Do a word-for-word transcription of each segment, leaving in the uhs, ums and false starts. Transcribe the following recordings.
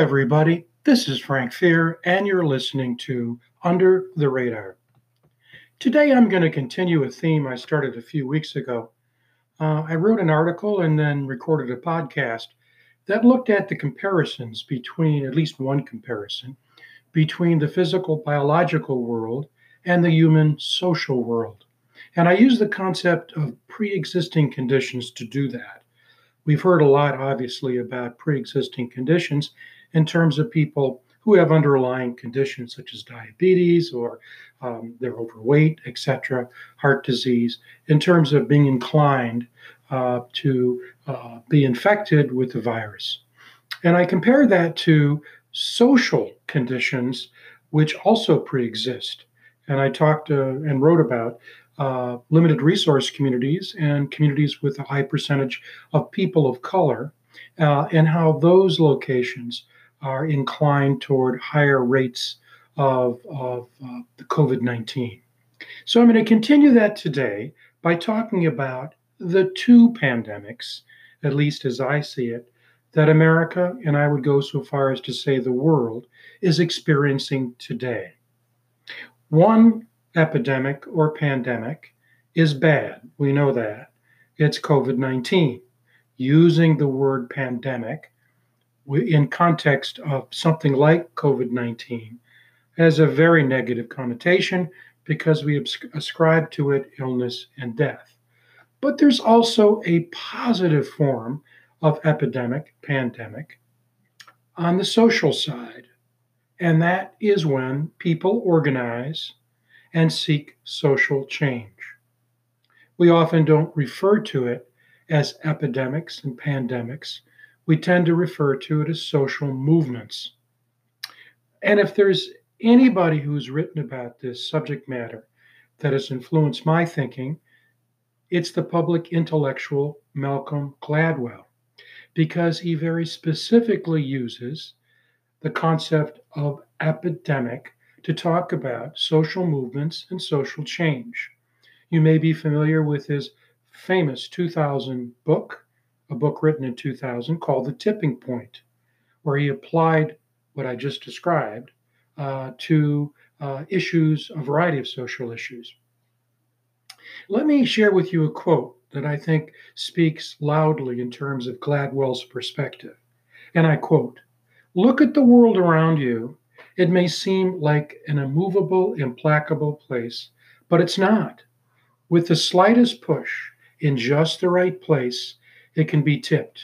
everybody, this is Frank Fear, and you're listening to Under the Radar. Today I'm going to continue a theme I started a few weeks ago. Uh, I wrote an article and then recorded a podcast that looked at the comparisons between, at least one comparison, between the physical biological world and the human social world. And I used the concept of pre-existing conditions to do that. We've heard a lot, obviously, about pre-existing conditions in terms of people who have underlying conditions such as diabetes or um, they're overweight, et cetera, heart disease, in terms of being inclined uh, to uh, be infected with the virus. And I compare that to social conditions, which also pre-exist. And I talked uh, and wrote about Uh, limited resource communities and communities with a high percentage of people of color, uh, and how those locations are inclined toward higher rates of, of uh, the COVID nineteen. So I'm going to continue that today by talking about the two pandemics, at least as I see it, that America, and I would go so far as to say the world, is experiencing today. One epidemic or pandemic is bad. We know that. It's COVID nineteen. Using the word pandemic in context of something like COVID nineteen has a very negative connotation because we ascribe to it illness and death. But there's also a positive form of epidemic, pandemic, on the social side. And that is when people organize and seek social change. We often don't refer to it as epidemics and pandemics. We tend to refer to it as social movements. And if there's anybody who's written about this subject matter that has influenced my thinking, it's the public intellectual Malcolm Gladwell, because he very specifically uses the concept of epidemic to talk about social movements and social change. You may be familiar with his famous two thousand book, a book written in two thousand called The Tipping Point, where he applied what I just described uh, to uh, issues, a variety of social issues. Let me share with you a quote that I think speaks loudly in terms of Gladwell's perspective. And I quote, "Look at the world around you. It may seem like an immovable, implacable place, but it's not. With the slightest push in just the right place, it can be tipped."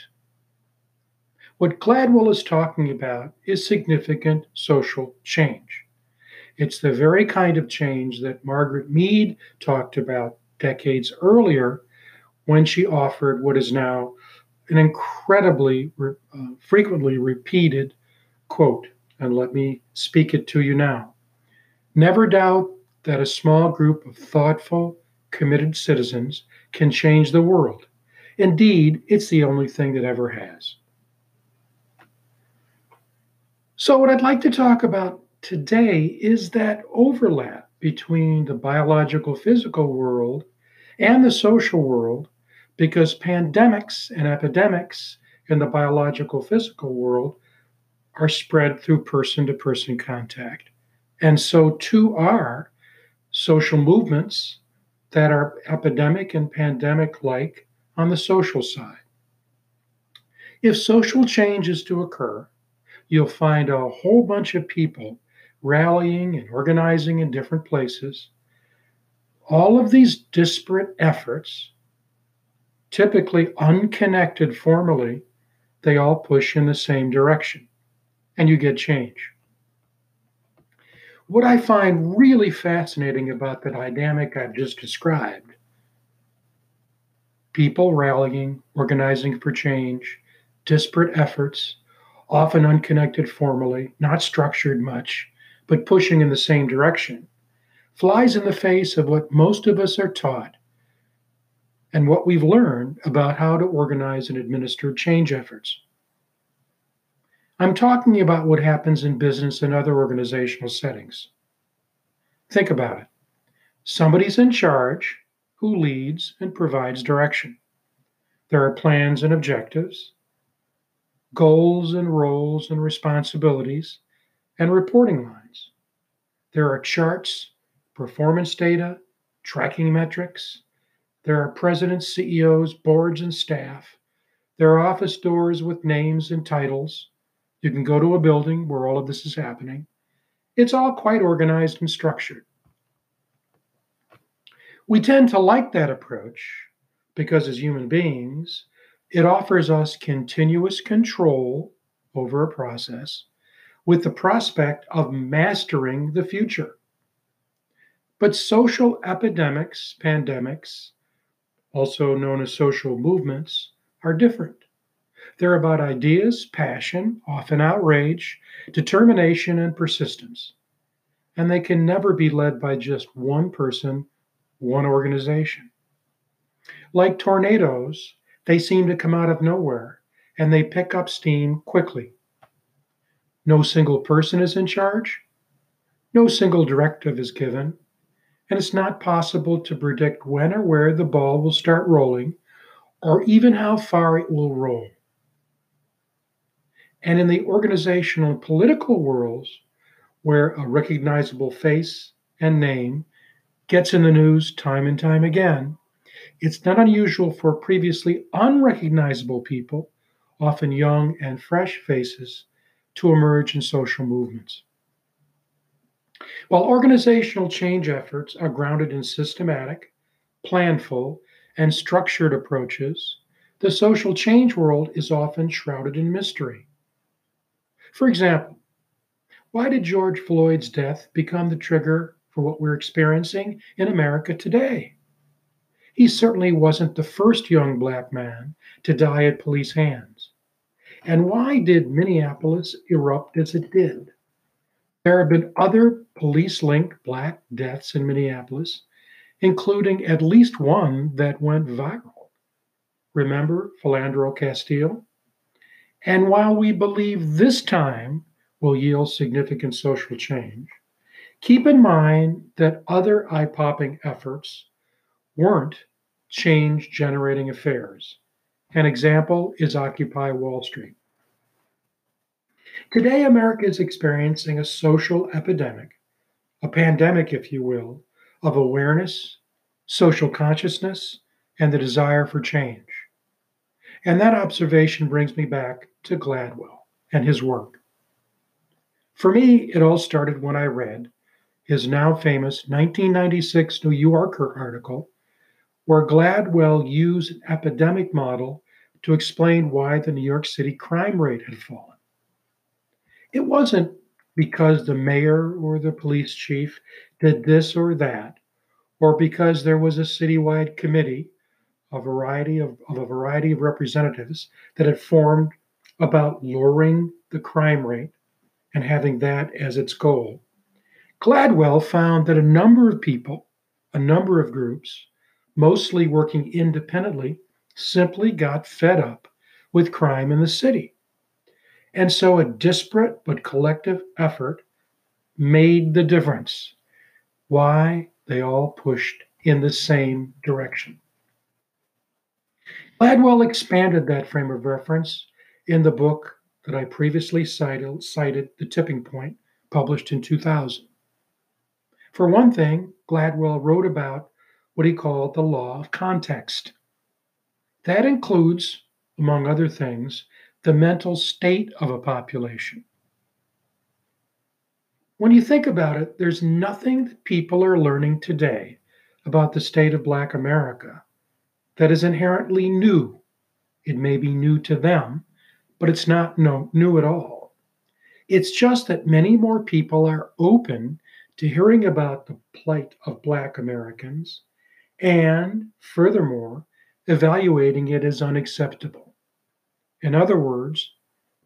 What Gladwell is talking about is significant social change. It's the very kind of change that Margaret Mead talked about decades earlier when she offered what is now an incredibly uh, frequently repeated quote. And let me speak it to you now. "Never doubt that a small group of thoughtful, committed citizens can change the world. Indeed, it's the only thing that ever has." So what I'd like to talk about today is that overlap between the biological, physical world and the social world, because pandemics and epidemics in the biological, physical world are spread through person-to-person contact. And so too are social movements that are epidemic and pandemic-like on the social side. If social change is to occur, you'll find a whole bunch of people rallying and organizing in different places. All of these disparate efforts, typically unconnected formally, they all push in the same direction. And you get change. What I find really fascinating about the dynamic I've just described, people rallying, organizing for change, disparate efforts, often unconnected formally, not structured much, but pushing in the same direction, flies in the face of what most of us are taught and what we've learned about how to organize and administer change efforts. I'm talking about what happens in business and other organizational settings. Think about it. Somebody's in charge who leads and provides direction. There are plans and objectives. goals and roles and responsibilities, and reporting lines. There are charts, performance data, tracking metrics. There are presidents, C E Os, boards, and staff. There are office doors with names and titles. You can go to a building where all of this is happening. It's all quite organized and structured. We tend to like that approach because, as human beings, it offers us continuous control over a process with the prospect of mastering the future. But social epidemics, pandemics, also known as social movements, are different. They're about ideas, passion, often outrage, determination, and persistence. And they can never be led by just one person, one organization. Like tornadoes, they seem to come out of nowhere, and they pick up steam quickly. No single person is in charge. No single directive is given. And it's not possible to predict when or where the ball will start rolling, or even how far it will roll. And in the organizational and political worlds, where a recognizable face and name gets in the news time and time again, it's not unusual for previously unrecognizable people, often young and fresh faces, to emerge in social movements. While organizational change efforts are grounded in systematic, planful, and structured approaches, the social change world is often shrouded in mystery. For example, why did George Floyd's death become the trigger for what we're experiencing in America today? He certainly wasn't the first young black man to die at police hands. And why did Minneapolis erupt as it did? There have been other police-linked black deaths in Minneapolis, including at least one that went viral. Remember Philandro Castile? And while we believe this time will yield significant social change, keep in mind that other eye-popping efforts weren't change-generating affairs. An example is Occupy Wall Street. Today, America is experiencing a social epidemic, a pandemic, if you will, of awareness, social consciousness, and the desire for change. And that observation brings me back to Gladwell and his work. For me, it all started when I read his now famous nineteen ninety-six New Yorker article, where Gladwell used an epidemic model to explain why the New York City crime rate had fallen. It wasn't because the mayor or the police chief did this or that, or because there was a citywide committee, a variety of, of a variety of representatives that had formed about lowering the crime rate and having that as its goal. Gladwell found that a number of people, a number of groups, mostly working independently, simply got fed up with crime in the city. And so a disparate but collective effort made the difference. Why? They all pushed in the same direction. Gladwell expanded that frame of reference in the book that I previously cited, cited The Tipping Point, published in two thousand. For one thing, Gladwell wrote about what he called the law of context. That includes, among other things, the mental state of a population. When you think about it, there's nothing that people are learning today about the state of Black America that is inherently new. It may be new to them, but it's not no, new at all. It's just that many more people are open to hearing about the plight of Black Americans and, furthermore, evaluating it as unacceptable. In other words,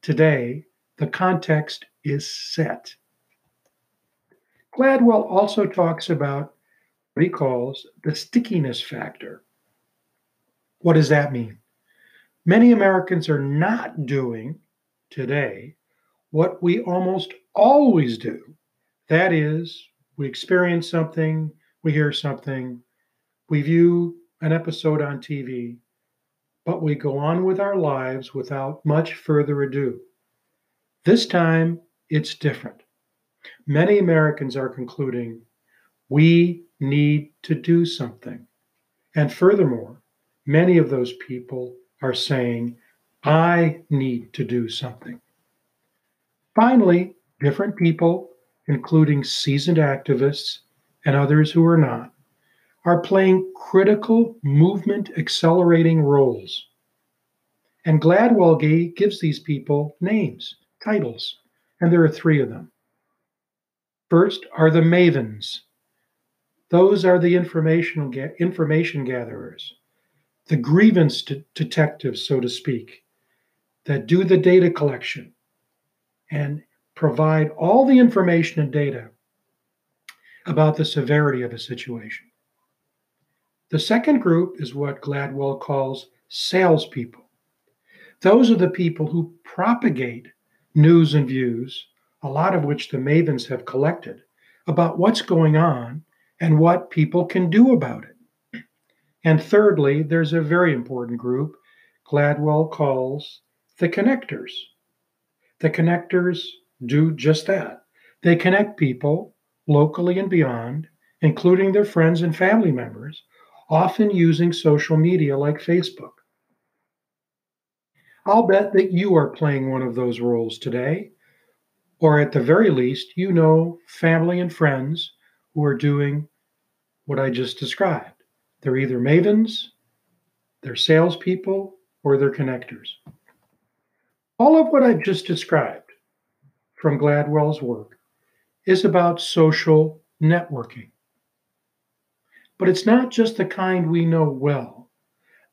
today, the context is set. Gladwell also talks about what he calls the stickiness factor. What does that mean? Many Americans are not doing today what we almost always do. That is, we experience something, we hear something, we view an episode on T V, but we go on with our lives without much further ado. This time, it's different. Many Americans are concluding, we need to do something. And furthermore, many of those people are saying, I need to do something. Finally, different people, including seasoned activists and others who are not, are playing critical movement-accelerating roles. And Gladwell gives these people names, titles, and there are three of them. First are the mavens. Those are the information, ga- information gatherers, the grievance de- detectives, so to speak, that do the data collection and provide all the information and data about the severity of a situation. The second group is what Gladwell calls salespeople. Those are the people who propagate news and views, a lot of which the mavens have collected, about what's going on and what people can do about it. And thirdly, there's a very important group Gladwell calls the connectors. The connectors do just that. They connect people locally and beyond, including their friends and family members, often using social media like Facebook. I'll bet that you are playing one of those roles today, or at the very least, you know family and friends who are doing what I just described. They're either mavens, they're salespeople, or they're connectors. All of what I've just described from Gladwell's work is about social networking. But it's not just the kind we know well.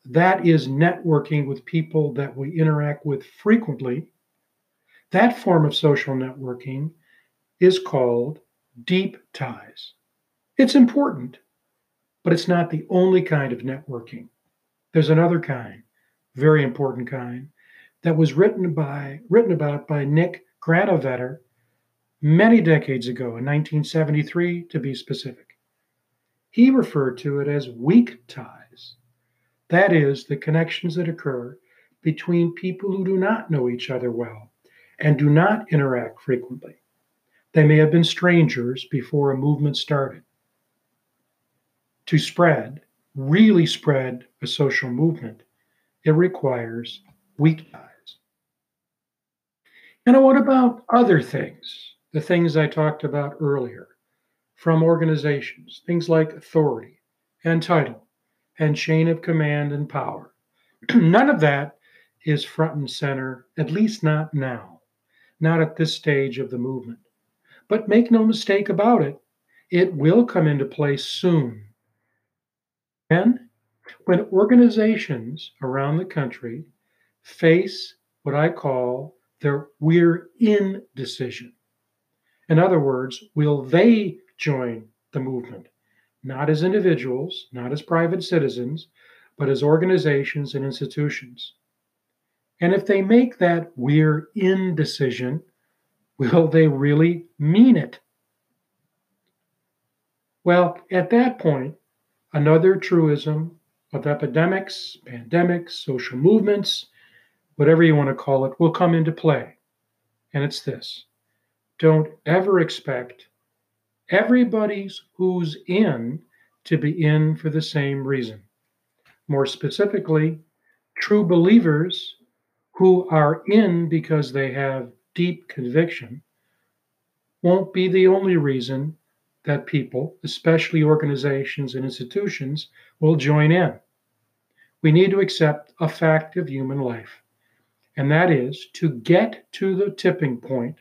That is networking with people that we interact with frequently. That form of social networking is called deep ties. It's important, but it's not the only kind of networking. There's another kind, very important kind, that was written by written about by Nick Granovetter many decades ago, in nineteen seventy-three to be specific. He referred to it as weak ties. That is, the connections that occur between people who do not know each other well and do not interact frequently. They may have been strangers before a movement started. To spread, really spread a social movement, it requires weak ties. And what about other things? The things I talked about earlier from organizations, things like authority and title and chain of command and power. None of that is front and center, at least not now. Not at this stage of the movement. But make no mistake about it, it will come into play soon. And when organizations around the country face what I call their we're in decision. In other words, will they join the movement? Not as individuals, not as private citizens, but as organizations and institutions. And if they make that we're in decision, will they really mean it? Well, at that point, another truism of epidemics, pandemics, social movements, whatever you want to call it, will come into play. And it's this. Don't ever expect everybody who's in to be in for the same reason. More specifically, true believers who are in because they have deep conviction, won't be the only reason that people, especially organizations and institutions, will join in. We need to accept a fact of human life, and that is to get to the tipping point,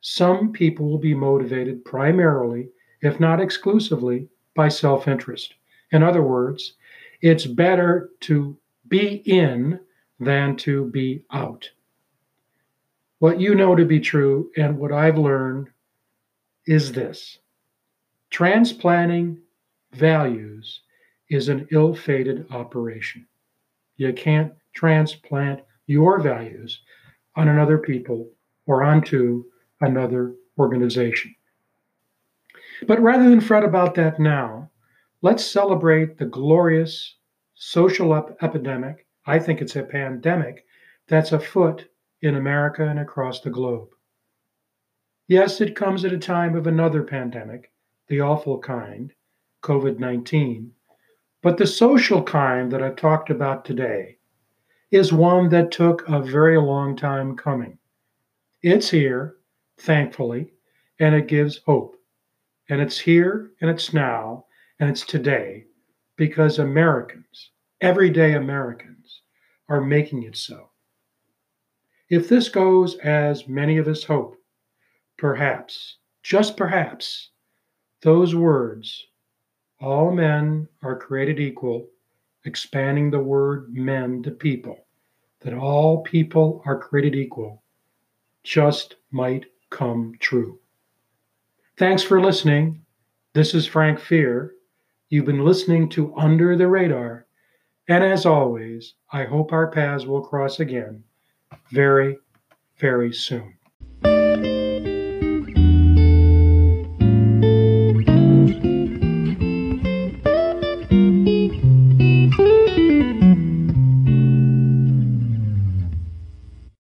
some people will be motivated primarily, if not exclusively, by self-interest. In other words, it's better to be in than to be out. What you know to be true and what I've learned is this. Transplanting values is an ill-fated operation. You can't transplant your values on another people or onto another organization. But rather than fret about that now, let's celebrate the glorious social ep- epidemic, I think it's a pandemic, that's afoot in America and across the globe. Yes, it comes at a time of another pandemic, the awful kind, covid nineteen, but the social kind that I've talked about today is one that took a very long time coming. It's here, thankfully, and it gives hope. And it's here, and it's now, and it's today, because Americans, everyday Americans, are making it so. If this goes as many of us hope, perhaps, just perhaps, those words, all men are created equal, expanding the word men to people, that all people are created equal, just might come true. Thanks for listening. This is Frank Fear. You've been listening to Under the Radar. And as always, I hope our paths will cross again very, very soon.